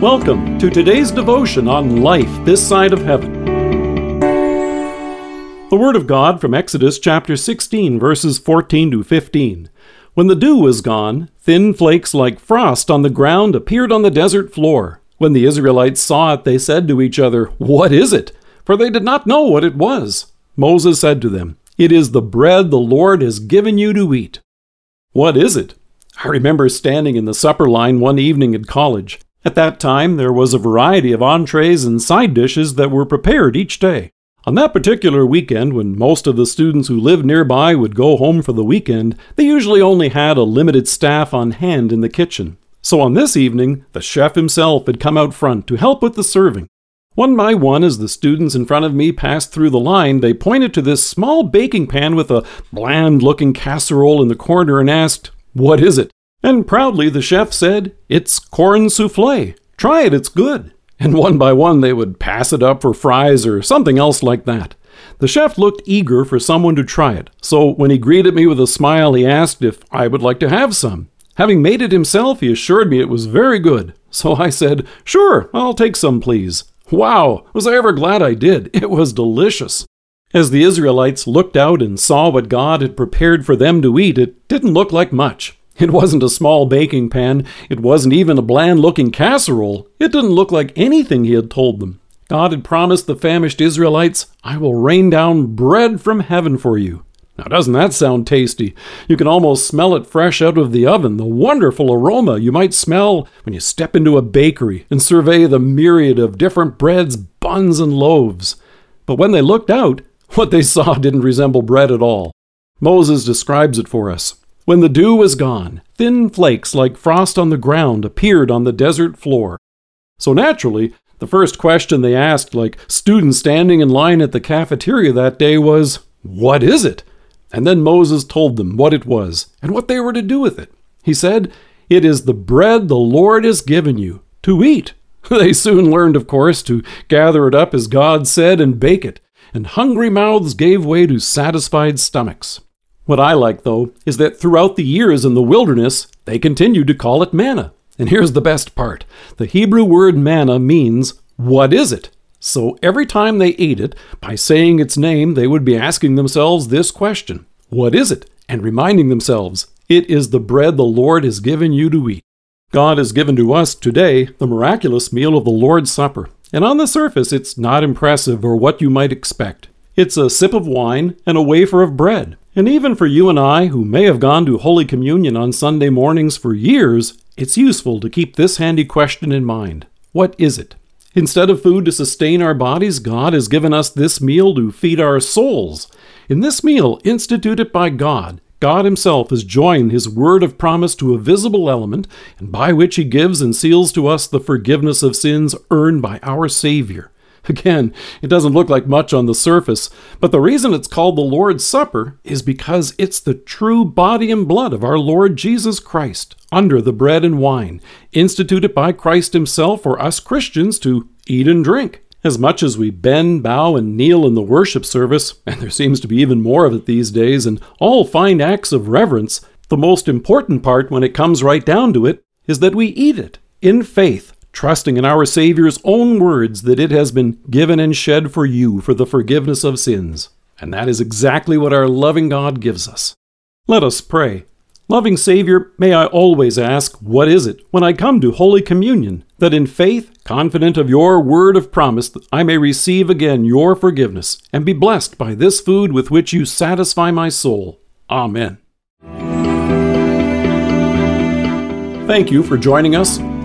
Welcome to today's devotion on life this side of heaven. The Word of God from Exodus chapter 16, verses 14 to 15. When the dew was gone, thin flakes like frost on the ground appeared on the desert floor. When the Israelites saw it, they said to each other, "What is it?" For they did not know what it was. Moses said to them, "It is the bread the Lord has given you to eat." What is it? I remember standing in the supper line one evening at college. At that time, there was a variety of entrees and side dishes that were prepared each day. On that particular weekend, when most of the students who lived nearby would go home for the weekend, they usually only had a limited staff on hand in the kitchen. So on this evening, the chef himself had come out front to help with the serving. One by one, as the students in front of me passed through the line, they pointed to this small baking pan with a bland-looking casserole in the corner and asked, "What is it?" And proudly the chef said, "It's corn soufflé. Try it, it's good." And one by one they would pass it up for fries or something else like that. The chef looked eager for someone to try it, so when he greeted me with a smile, he asked if I would like to have some. Having made it himself, he assured me it was very good. So I said, "Sure, I'll take some, please." Wow, was I ever glad I did. It was delicious. As the Israelites looked out and saw what God had prepared for them to eat, it didn't look like much. It wasn't a small baking pan. It wasn't even a bland-looking casserole. It didn't look like anything he had told them. God had promised the famished Israelites, "I will rain down bread from heaven for you." Now, doesn't that sound tasty? You can almost smell it fresh out of the oven, the wonderful aroma you might smell when you step into a bakery and survey the myriad of different breads, buns, and loaves. But when they looked out, what they saw didn't resemble bread at all. Moses describes it for us. When the dew was gone, thin flakes like frost on the ground appeared on the desert floor. So naturally, the first question they asked, like students standing in line at the cafeteria that day, was, "What is it?" And then Moses told them what it was and what they were to do with it. He said, "It is the bread the Lord has given you to eat." They soon learned, of course, to gather it up as God said and bake it, and hungry mouths gave way to satisfied stomachs. What I like, though, is that throughout the years in the wilderness, they continued to call it manna. And here's the best part. The Hebrew word manna means, "What is it?" So every time they ate it, by saying its name, they would be asking themselves this question, "What is it?" And reminding themselves, "It is the bread the Lord has given you to eat." God has given to us today the miraculous meal of the Lord's Supper. And on the surface, it's not impressive or what you might expect. It's a sip of wine and a wafer of bread. And even for you and I, who may have gone to Holy Communion on Sunday mornings for years, it's useful to keep this handy question in mind. What is it? Instead of food to sustain our bodies, God has given us this meal to feed our souls. In this meal, instituted by God, God Himself has joined His word of promise to a visible element, and by which He gives and seals to us the forgiveness of sins earned by our Savior. Again, it doesn't look like much on the surface, but the reason it's called the Lord's Supper is because it's the true body and blood of our Lord Jesus Christ under the bread and wine, instituted by Christ Himself for us Christians to eat and drink. As much as we bend, bow, and kneel in the worship service, and there seems to be even more of it these days, and all fine acts of reverence, the most important part when it comes right down to it is that we eat it in faith, trusting in our Savior's own words that it has been given and shed for you for the forgiveness of sins. And that is exactly what our loving God gives us. Let us pray. Loving Savior, may I always ask, what is it, when I come to Holy Communion, that in faith, confident of your word of promise, that I may receive again your forgiveness and be blessed by this food with which you satisfy my soul. Amen. Thank you for joining us.